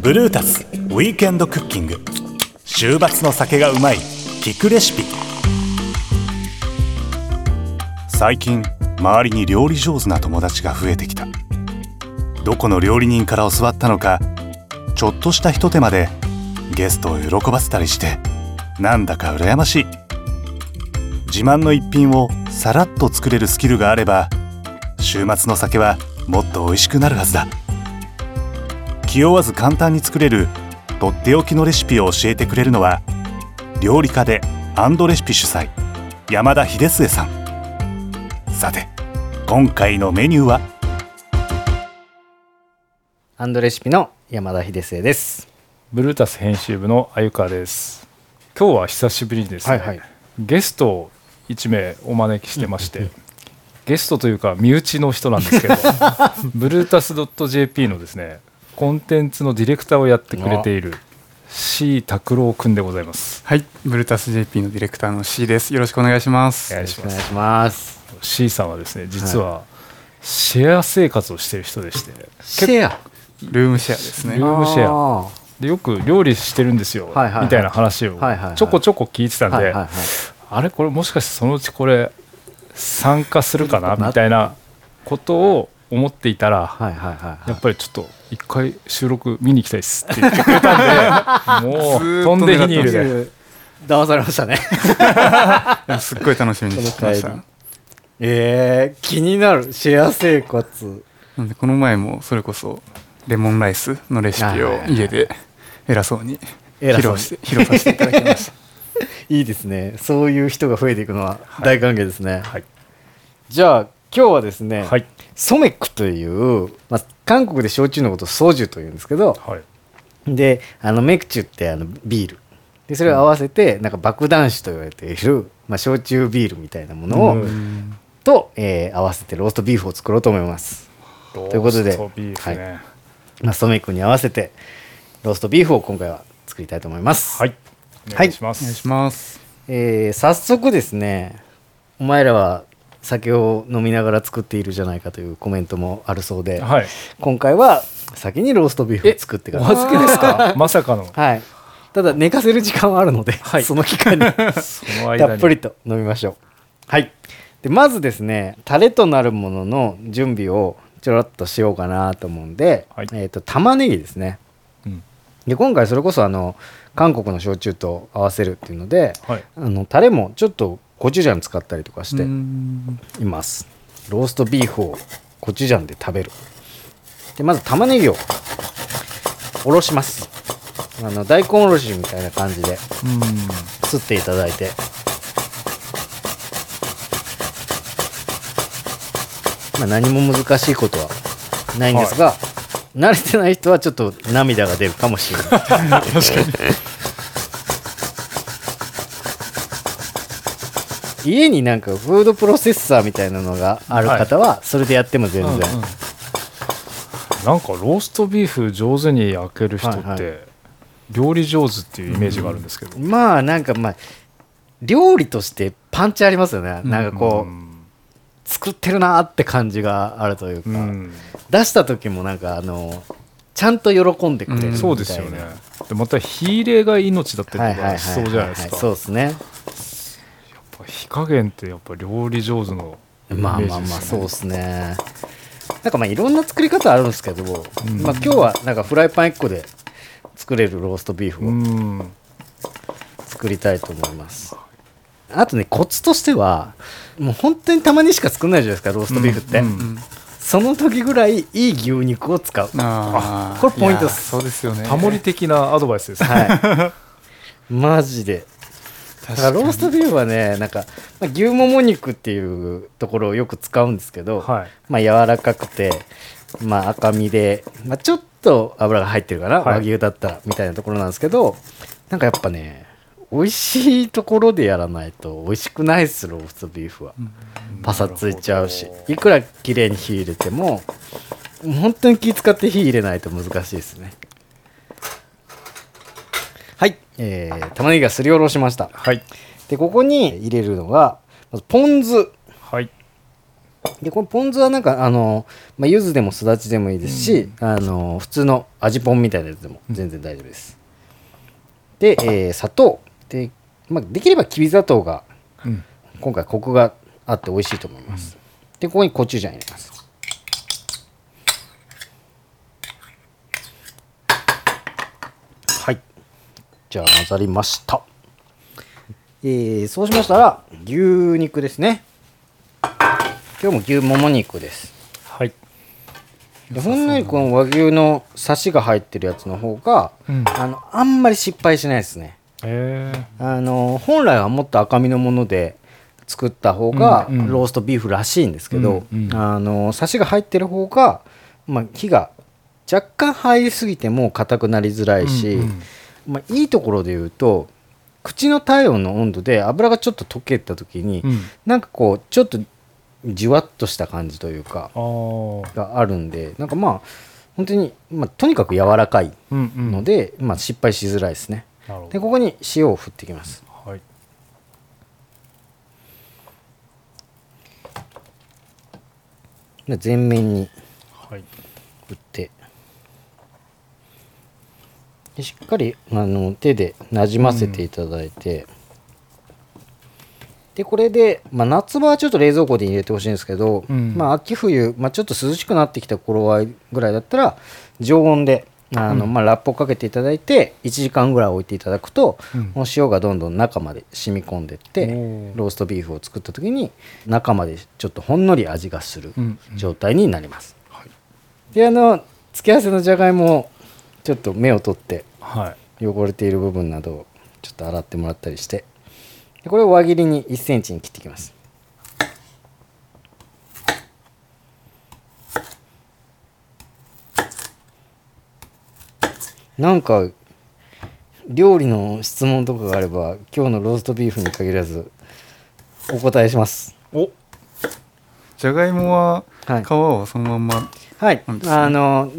ブルータスウィーケンドクッキング、週末の酒がうまい聞くレシピ。最近周りに料理上手な友達が増えてきた。どこの料理人から教わったのか、ちょっとしたひと手間でゲストを喜ばせたりして、なんだか羨ましい。自慢の一品をさらっと作れるスキルがあれば、週末の酒はもっと美味しくなるはずだ。気負わず簡単に作れるとっておきのレシピを教えてくれるのは、料理家でアンドレシピ主催、山田秀末さん。さて、今回のメニューはアンドレシピの山田秀末です。ブルータス編集部の鮎川です。今日は久しぶりにですね、ゲストを1名お招きしてまして、ゲストというか身内の人なんですけどブルータス .jp のですね、コンテンツのディレクターをやってくれている C 拓郎くんでございます。はい、ブルータス .jp のディレクターの C です。よろしくお願いします。よろしくお願いします。 C さんはですね、実はシェア生活をしている人でして、シェアルームシェアですね。ルームシェアでよく料理してるんですよ、みたいな話をちょこちょこ聞いてたんで、あれ、これもしかしてそのうちこれ参加するかなみたいなことを思っていたら、やっぱりちょっと一回収録見に行きたいっすって言ってくれたんでもう飛んで火にいるで騙されましたねすっごい楽しみにしてました。気になるシェア生活なんで、この前もそれこそレモンライスのレシピを家で偉そうに披露させていただきましたいいですね。そういう人が増えていくのは大歓迎ですね。じゃあ今日はですね、ソメックという、韓国で焼酎のことをソジュというんですけど、でメクチュってビールで、それを合わせてなんか爆弾酒と言われている、焼酎ビールみたいなものをと、合わせてローストビーフを作ろうと思います。ということで、ソメックに合わせてローストビーフを今回は作りたいと思います。お願いします。早速ですね、お前らは酒を飲みながら作っているじゃないかというコメントもあるそうで、今回は先にローストビーフを作ってから。お預けですかまさかの、ただ寝かせる時間はあるので、その期間にたっぷりと飲みましょう。でまずですね、タレとなるものの準備をちょろっとしようかなと思うんで、玉ねぎですね。で今回それこそ韓国の焼酎と合わせるっていうので、タレもちょっとコチュジャン使ったりとかしています。ローストビーフをコチュジャンで食べる。でまず玉ねぎをおろします。大根おろしみたいな感じですっていただいて、何も難しいことはないんですが、慣れてない人はちょっと涙が出るかもしれない確かに家になんかフードプロセッサーみたいなのがある方はそれでやっても全然、なんかローストビーフ上手に焼ける人って料理上手っていうイメージがあるんですけど、料理としてパンチありますよね。なんかこう、作ってるなって感じがあるというか、出した時もなんかちゃんと喜んでくれるみたいな、そうですよね。でまた火入れが命だったりとかしそうじゃないですか。そうですね。やっぱ火加減ってやっぱ料理上手のイメージですね。そうですね。なんかいろんな作り方あるんですけど、今日はなんかフライパン1個で作れるローストビーフを作りたいと思います。あとね、コツとしてはもう本当にたまにしか作んないじゃないですか、ローストビーフって、その時ぐらいいい牛肉を使う。これポイントです。そうですよね。タモリ的なアドバイスです、マジで。だからローストビーフはね、なんか牛もも肉っていうところをよく使うんですけど、柔らかくて、赤身で、ちょっと脂が入ってるかな、和牛だったらみたいなところなんですけど、なんかやっぱね、美味しいところでやらないと美味しくないです。ローストビーフはパサついちゃうし、いくら綺麗に火入れても本当に気使って火入れないと難しいですね。はい、玉ねぎがすりおろしました。でここに入れるのがまずポン酢。でこのポン酢はなんか柚子でもすだちでもいいですし、普通の味ポンみたいなやつでも全然大丈夫です、で、砂糖で、できればきび砂糖が、今回コクがあって美味しいと思います、でここにコチュジャン入れます。はい、じゃあ混ざりました、そうしましたら牛肉ですね。今日も牛もも肉です。はい。でほんのりこの和牛のサシが入ってるやつの方が、あんまり失敗しないですね。本来はもっと赤身のもので作った方がローストビーフらしいんですけど、サシが入ってる方が、火が若干入りすぎても硬くなりづらいし、いいところで言うと口の体温の温度で油がちょっと溶けた時に、なんかこうちょっとじわっとした感じというかがあるんで、なんか本当に、とにかく柔らかいので、失敗しづらいですね。でここに塩を振っていきます、はい、で全面に振って、でしっかり手でなじませていただいて、でこれで、夏場はちょっと冷蔵庫で入れてほしいんですけど、秋冬、ちょっと涼しくなってきた頃はぐらいだったら常温でラップをかけていただいて1時間ぐらい置いていただくと、お塩がどんどん中まで染み込んでって、ローストビーフを作った時に中までちょっとほんのり味がする状態になります、で付け合わせのじゃがいもをちょっと目を取って、汚れている部分などをちょっと洗ってもらったりして、これを輪切りに1センチに切っていきます。なんか料理の質問とかがあれば、今日のローストビーフに限らずお答えします。お、じゃがいもは皮をそのまんまなんです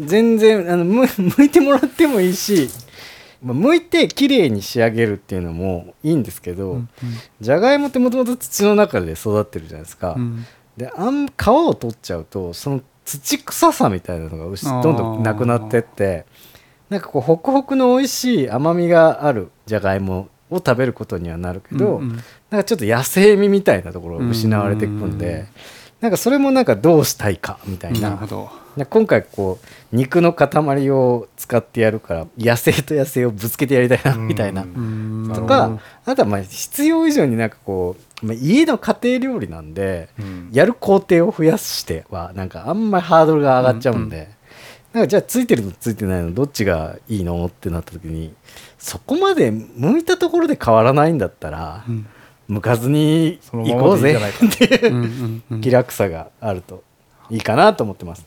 ね。全然剥いてもらってもいいし。剥いてきれいに仕上げるっていうのもいいんですけど、じゃがいもってもともと土の中で育ってるじゃないですか、で皮を取っちゃうとその土臭さみたいなのがどんどんなくなってって、なんかこうホクホクの美味しい甘みがあるじゃがいもを食べることにはなるけど、なんかちょっと野生味みたいなところが失われていくんで、なんかそれもなんかどうしたいかみたいな、今回こう肉の塊を使ってやるから野生と野生をぶつけてやりたいなみたいな、とかあとは必要以上になんかこう、家の家庭料理なんで、やる工程を増やしてはなんかあんまりハードルが上がっちゃうんで、なんかじゃあついてるのついてないのどっちがいいのってなった時に、そこまで剥いたところで変わらないんだったら、剥かずに行こうぜっていう気楽さがあるといいかなと思ってます。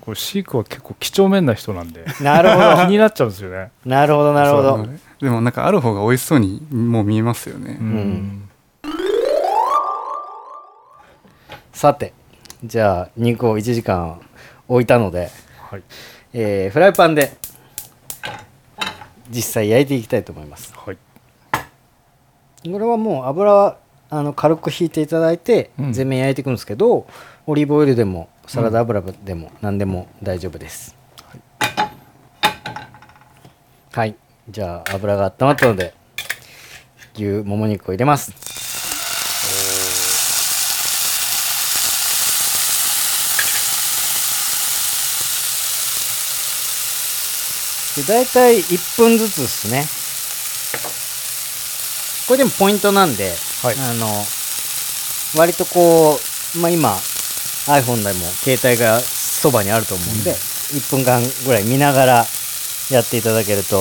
これシークは結構几帳面な人なんで、なるほど気になっちゃうんですよね。なるほどなるほど、でもなんかある方が美味しそうにもう見えますよね、さてじゃあ肉を1時間置いたので、フライパンで実際焼いていきたいと思います、これはもう油は軽く引いていただいて全面焼いていくんですけど、オリーブオイルでもサラダ油でも何でも大丈夫です、はい、じゃあ油が温まったので牛もも肉を入れます。だいたい1分ずつですね。これでもポイントなんで、割とこう、今iPhone でも携帯がそばにあると思うんで、1分間ぐらい見ながらやっていただけると、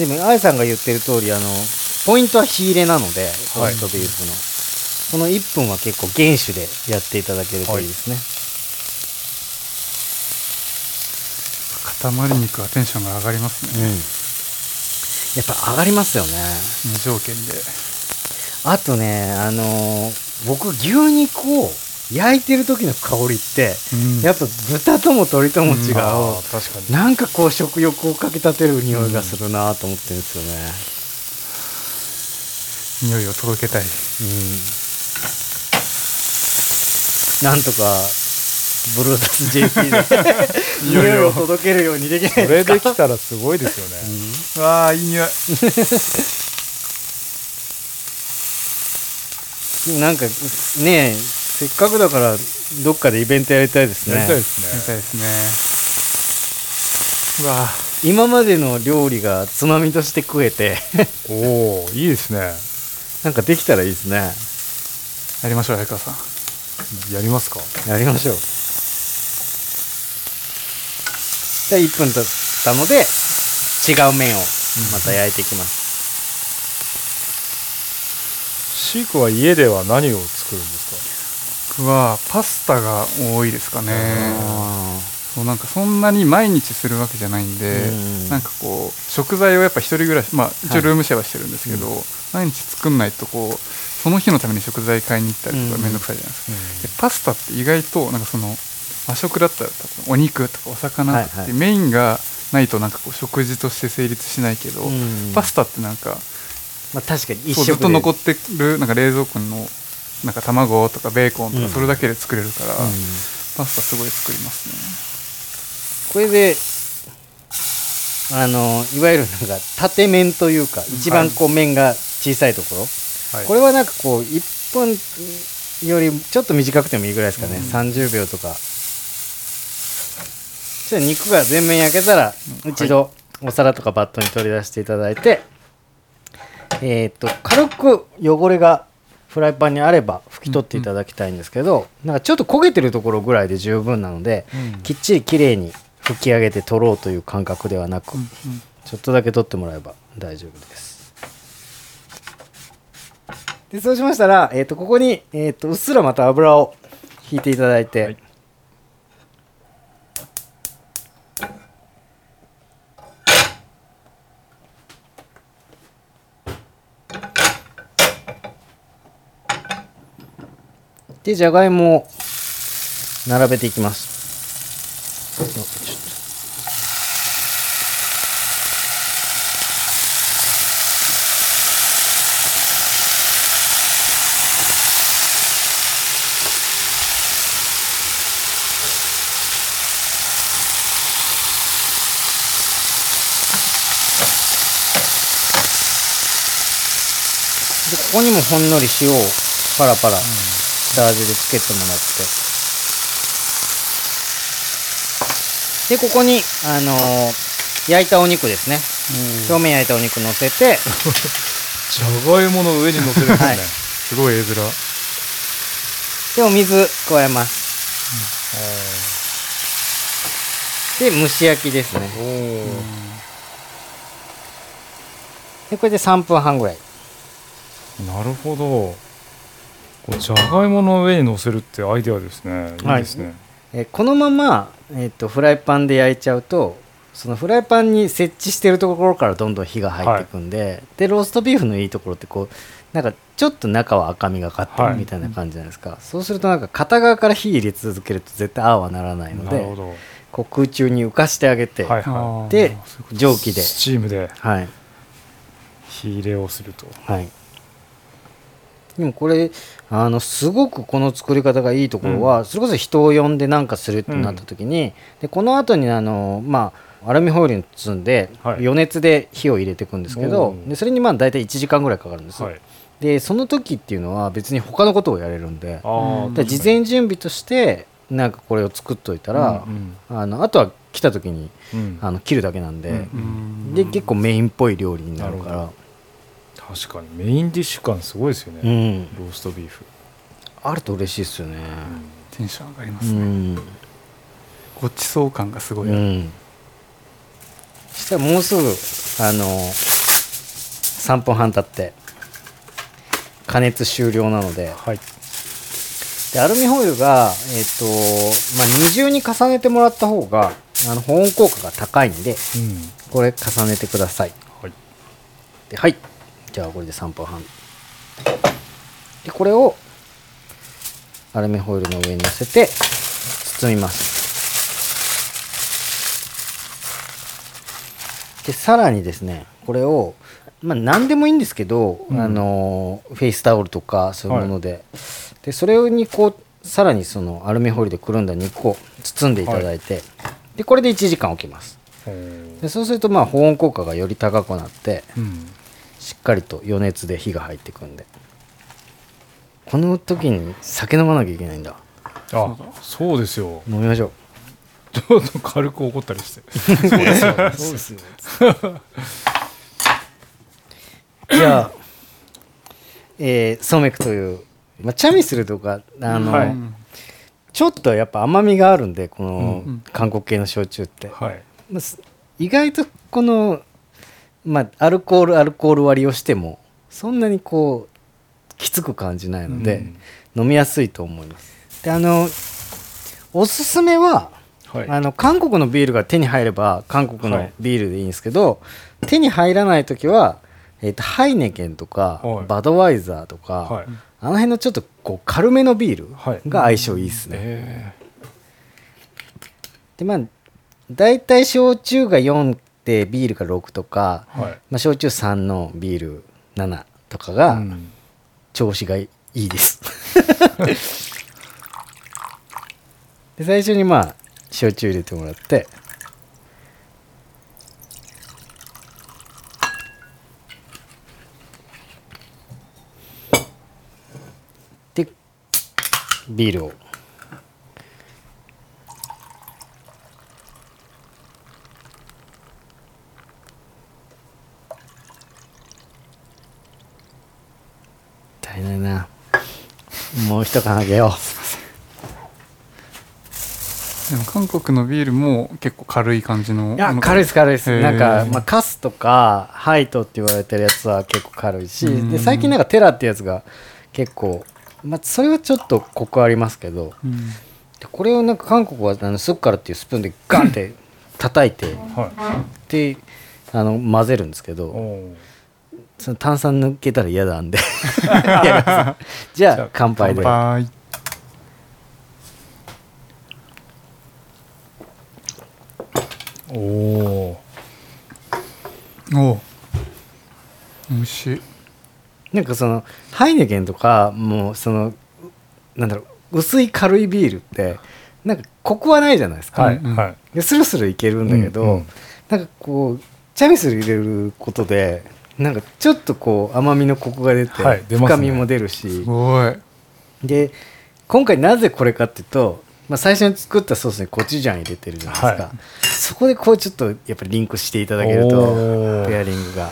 でも AI さんが言ってる通りポイントは火入れなので、ローストビーフのこの1分は結構厳守でやっていただけるといいですね、塊肉はテンションが上がりますね、やっぱ上がりますよね、無条件で。あとね、僕牛肉を焼いてる時の香りって、やっぱ豚とも鶏とも違う、確かになんかこう食欲をかきたてる匂いがするなと思ってるんですよね、匂いを届けたい、なんとかブルータス JP で匂いを届けるようにできないですか。これできたらすごいですよね、わあいい匂いなんかねえ、せっかくだからどっかでイベントやりたいですね。やりたいですね。やりたいですね。うわー、今までの料理がつまみとして食えておー、いいですね。なんかできたらいいですね。やりましょう、早川さん。やりますか。やりましょう。で、1分経ったので違う面をまた焼いていきます。シークは家では何を作るんですか。僕はパスタが多いですかね。そう、なんかそんなに毎日するわけじゃないんで、なんかこう食材をやっぱ一人暮らし、まあ一応ルームシェアはしてるんですけど、毎日作んないとこうその日のために食材買いに行ったりとかめんどくさいじゃないですか、でパスタって意外となんかその和食だったらお肉とかお魚って、メインがないとなんかこう食事として成立しないけど、パスタってなんかまあ、確かに一食でずっと残ってるなんか冷蔵庫のなんか卵とかベーコンとかそれだけで作れるから、パスタすごい作りますね。これでいわゆるなんか縦面というか一番こう面が小さいところ、これはなんかこう1分よりちょっと短くてもいいぐらいですかね、30秒とか。じゃあ肉が全面焼けたら一度お皿とかバットに取り出していただいて、軽く汚れがフライパンにあれば拭き取っていただきたいんですけど、なんかちょっと焦げてるところぐらいで十分なので、きっちりきれいに拭き上げて取ろうという感覚ではなく、ちょっとだけ取ってもらえば大丈夫です。でそうしましたら、ここに、うっすらまた油を引いていただいて、でじゃがいもを並べていきます。でここにもほんのり塩をパラパラ、下味でつけてもらって、でここに、焼いたお肉ですね、表面焼いたお肉乗せてじゃがいもの上に乗せるんですね、すごい絵面でお水加えます、で蒸し焼きですね、でこれで3分半ぐらい。なるほど、じゃがいもの上に乗せるってアイデアですね。いいですね。このまま、フライパンで焼いちゃうと、そのフライパンに設置してるところからどんどん火が入っていくんで、でローストビーフのいいところってこうなんかちょっと中は赤みがかってるみたいな感じじゃないですか、そうするとなんか片側から火入れ続けると絶対ああはならないので、こう空中に浮かしてあげて、で蒸気でスチームで、火入れをすると。でもこれすごくこの作り方がいいところは、それこそ人を呼んで何かするってなった時に、でこの後にアルミホイルに包んで余熱で火を入れていくんですけど、でそれに大体1時間ぐらいかかるんですよ、でその時っていうのは別に他のことをやれるんで、事前準備としてなんかこれを作っといたら、あとは来た時に切るだけなんで、で結構メインっぽい料理になるから。確かにメインディッシュ感すごいですよね、ローストビーフあると嬉しいですよね、テンション上がりますね、ごちそう感がすごい、そしたらもうすぐ3分半経って加熱終了なので、でアルミホイルが、二重に重ねてもらった方が保温効果が高いんで、これ重ねてください。でじゃあこれで3分半で、これをアルミホイルの上に乗せて包みます。でさらにですね、これをまあ、何でもいいんですけど、うん、フェイスタオルとかそういうもので、はい、でそれにこうさらにそのアルミホイルでくるんだ肉を包んでいただいて、はい、でこれで1時間置きます。でそうするとまあ保温効果がより高くなって、うん、しっかりと余熱で火が入ってくんで、この時に酒飲まなきゃいけないんだ。あ、そうですよ。飲みましょう。ちょっと軽く怒ったりしてそうですよ、そうですよじゃあ、ソメクという、まあ、チャミスルとかはい、ちょっとやっぱ甘みがあるんでこの韓国系の焼酎って、うんうん、まあ、意外とこの、まあ、アルコール割りをしてもそんなにこうきつく感じないので、うん、飲みやすいと思います。でおすすめは、はい、韓国のビールが手に入れば韓国のビールでいいんですけど、はい、手に入らないときはハイネケンとか、はい、バドワイザーとか、はい、あの辺のちょっとこう軽めのビールが相性いいですね、はい、でまあ大体焼酎が4でビールが6とか、はい、まあ、焼酎3のビール7とかが、うん、調子がいいですで最初にまあ焼酎入れてもらって、ビールを足りないな、もう一缶あげようでも韓国のビールも結構軽い感じの、いや軽いです、軽いです。なんか、まあ、カスとかハイトって言われてるやつは結構軽いし、で最近なんかテラってやつが結構、まあ、それはちょっとコクありますけど、うん、でこれをなんか韓国はスッカラっていうスプーンでガンって叩いてで混ぜるんですけど、その炭酸抜けたら嫌なんでじゃあ乾杯で。乾杯。おおおいしい。なんかそのハイネケンとかもうそのなんだろう薄い軽いビールってなんかコクはないじゃないですか、はいはい、でスルスルいけるんだけど、うんうん、なんかこうチャミスル入れることでなんかちょっとこう甘みのコクが出て、はい出ますね、深みも出るし、すごい。で今回なぜこれかっていうと、まあ、最初に作ったソースにコチュジャン入れてるじゃないですか、はい、そこでこうちょっとやっぱりリンクしていただけるとペアリングが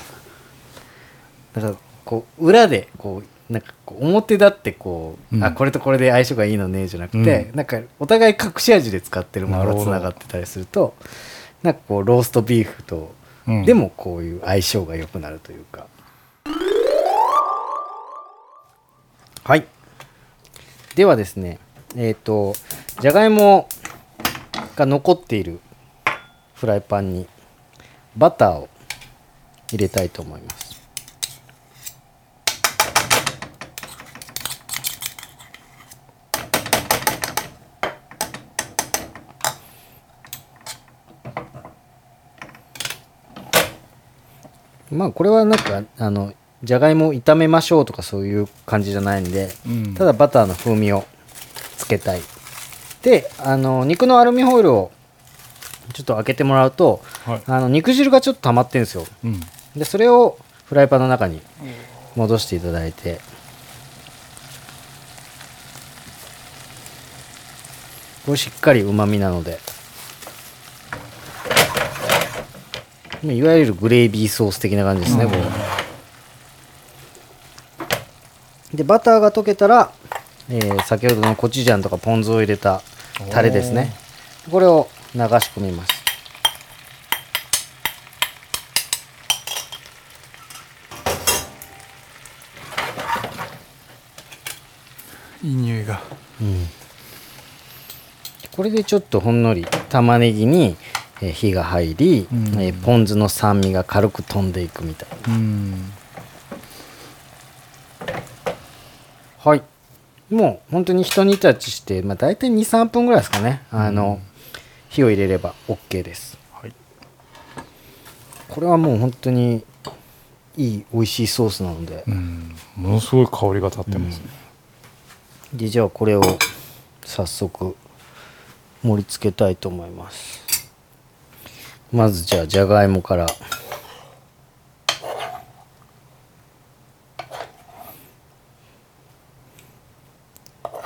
なんかこう裏でこうなんかこう表だってこう、うん、あこれとこれで相性がいいのねじゃなくて、うん、なんかお互い隠し味で使ってるものがつながってたりするとなんかこうローストビーフと、うん、でもこういう相性が良くなるというか、うん、はい。ではですねじゃがいもが残っているフライパンにバターを入れたいと思います。まあこれはなんかじゃがいもを炒めましょうとかそういう感じじゃないんで、うん、ただバターの風味をつけたい。で肉のアルミホイルをちょっと開けてもらうと、はい、肉汁がちょっと溜まってるんですよ、うん、でそれをフライパンの中に戻していただいて、これしっかりうまみなのでいわゆるグレービーソース的な感じですね、うん、これでバターが溶けたら、先ほどのコチュジャンとかポン酢を入れたタレですね、これを流し込みます。いい匂いが、うん、これでちょっとほんのり玉ねぎに火が入り、うんポン酢の酸味が軽く飛んでいくみたいな、うん、はい。もう本当にひと煮立ちして、まあ、大体 2,3 分ぐらいですかね、うん、火を入れれば OK です、はい、これはもう本当にいい美味しいソースなので、うん、ものすごい香りが立ってますね、うん、でじゃあこれを早速盛り付けたいと思います。まずじゃあじゃがいもから。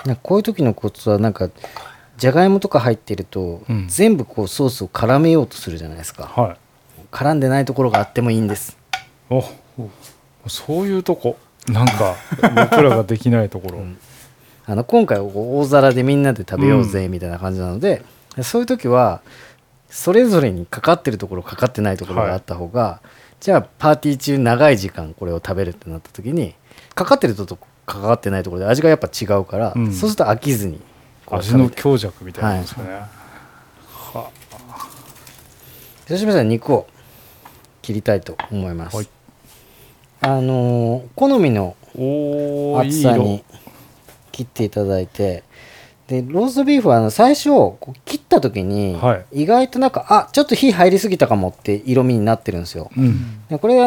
なんかこういう時のコツはなんかじゃがいもとか入ってると、うん、全部こうソースを絡めようとするじゃないですか、はい、絡んでないところがあってもいいんです。おそういうとこなんか僕らができないところ、うん、今回大皿でみんなで食べようぜみたいな感じなので、うん、そういう時はそれぞれにかかってるところかかってないところがあった方が、はい、じゃあパーティー中長い時間これを食べるってなった時にかかってるとこかかってないところで味がやっぱ違うから、うん、そうすると飽きずに味の強弱みたいなんですかね。そうしましたら肉を切りたいと思います、はい、好みの厚さに切っていただいて、でローストビーフは最初こう切った時に意外となんか、はい、ちょっと火入りすぎたかもって色味になってるんですよ、うん、でこれ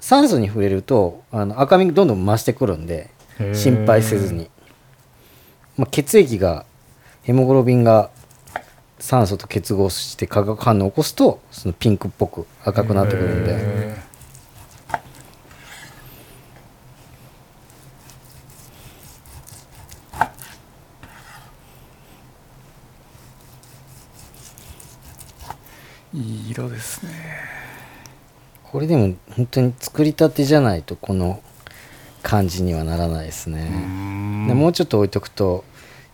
酸素に触れると赤みがどんどん増してくるんで心配せずに、まあ、血液がヘモグロビンが酸素と結合して化学反応を起こすとそのピンクっぽく赤くなってくるんで、いい色ですね。これでも本当に作りたてじゃないとこの感じにはならないですね。でもうちょっと置いとくと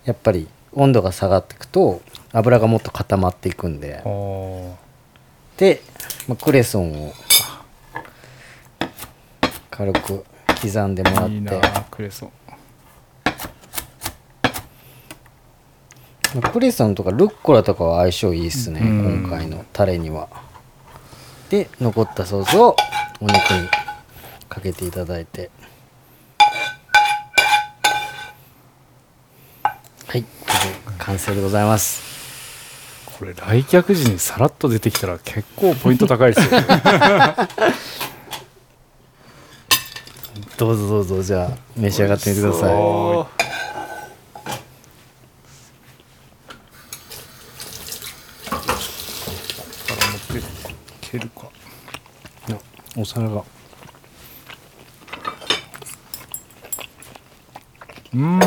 やっぱり温度が下がっていくと油がもっと固まっていくんで、で、クレソンを軽く刻んでもらって、いいなクレソン。クレソンとかルッコラとかは相性いいですね、今回のタレには。で残ったソースをお肉にかけていただいて、はい、完成でございます。これ来客時にさらっと出てきたら結構ポイント高いですよどうぞどうぞ、じゃあ召し上がってみてください。お皿が柔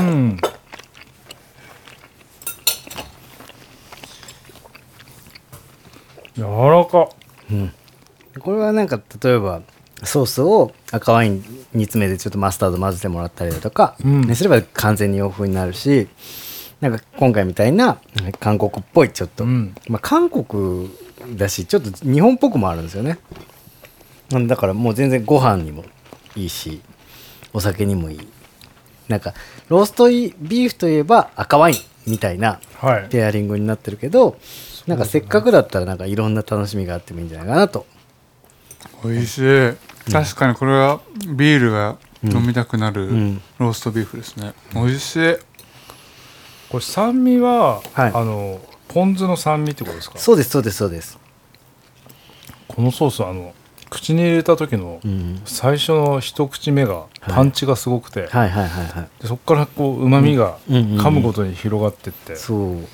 らか、うん、これはなんか例えばソースを赤ワイン煮詰めてちょっとマスタード混ぜてもらったりだとか、うん、すれば完全に洋風になるし、なんか今回みたいな韓国っぽいちょっと、韓国だしちょっと日本っぽくもあるんですよね。だからもう全然ご飯にもいいしお酒にもいい、なんかローストビーフといえば赤ワインみたいなペアリングになってるけど、はい、なんかせっかくだったらなんかいろんな楽しみがあってもいいんじゃないかなと。おいしい、うん、確かにこれはビールが飲みたくなるローストビーフですね、おいしい。これ酸味は、はい、ポン酢の酸味ってことですか。そうですそうですそうです。このソース口に入れた時の最初の一口目がパンチがすごくて、そこからこうまみが噛むごとに広がっていって、そう。こ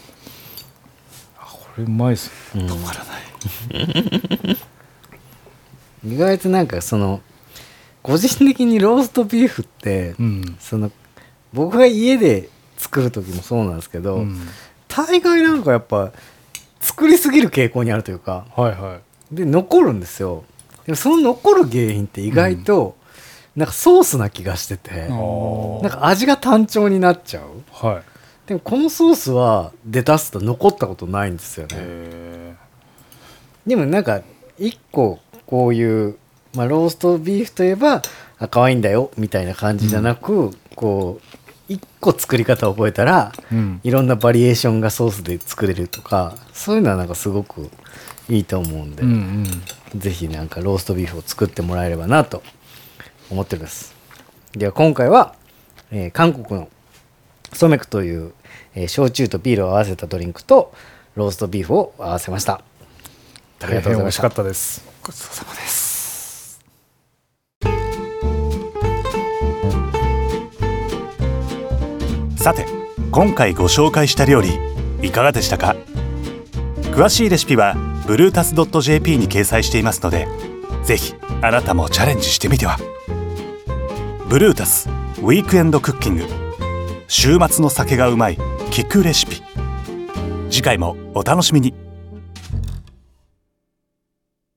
れうまいですね、止まらない意外となんか個人的にローストビーフって、僕が家で作る時もそうなんですけど、大概なんかやっぱ作りすぎる傾向にあるというか、はいはい、で残るんですよ。でもその残る原因って意外となんかソースな気がしてて、なんか味が単調になっちゃう、はい、でもこのソースは出だすと残ったことないんですよね。でもなんか一個こういう、ローストビーフといえば赤ワインだよみたいな感じじゃなく、こう一個作り方を覚えたら、いろんなバリエーションがソースで作れるとか、そういうのはなんかすごくいいと思うんで、ぜひなんかローストビーフを作ってもらえればなと思っております。では今回は、韓国のソメクという、焼酎とビールを合わせたドリンクとローストビーフを合わせました。ありがとうございました。大変美味しかったです。ごちそうさまです。さて、今回ご紹介した料理いかがでしたか？詳しいレシピはブルータス .jp に掲載していますので、ぜひあなたもチャレンジしてみては。ブルータスウィークエンドクッキング、週末の酒がうまい聞くレシピ。次回もお楽しみに。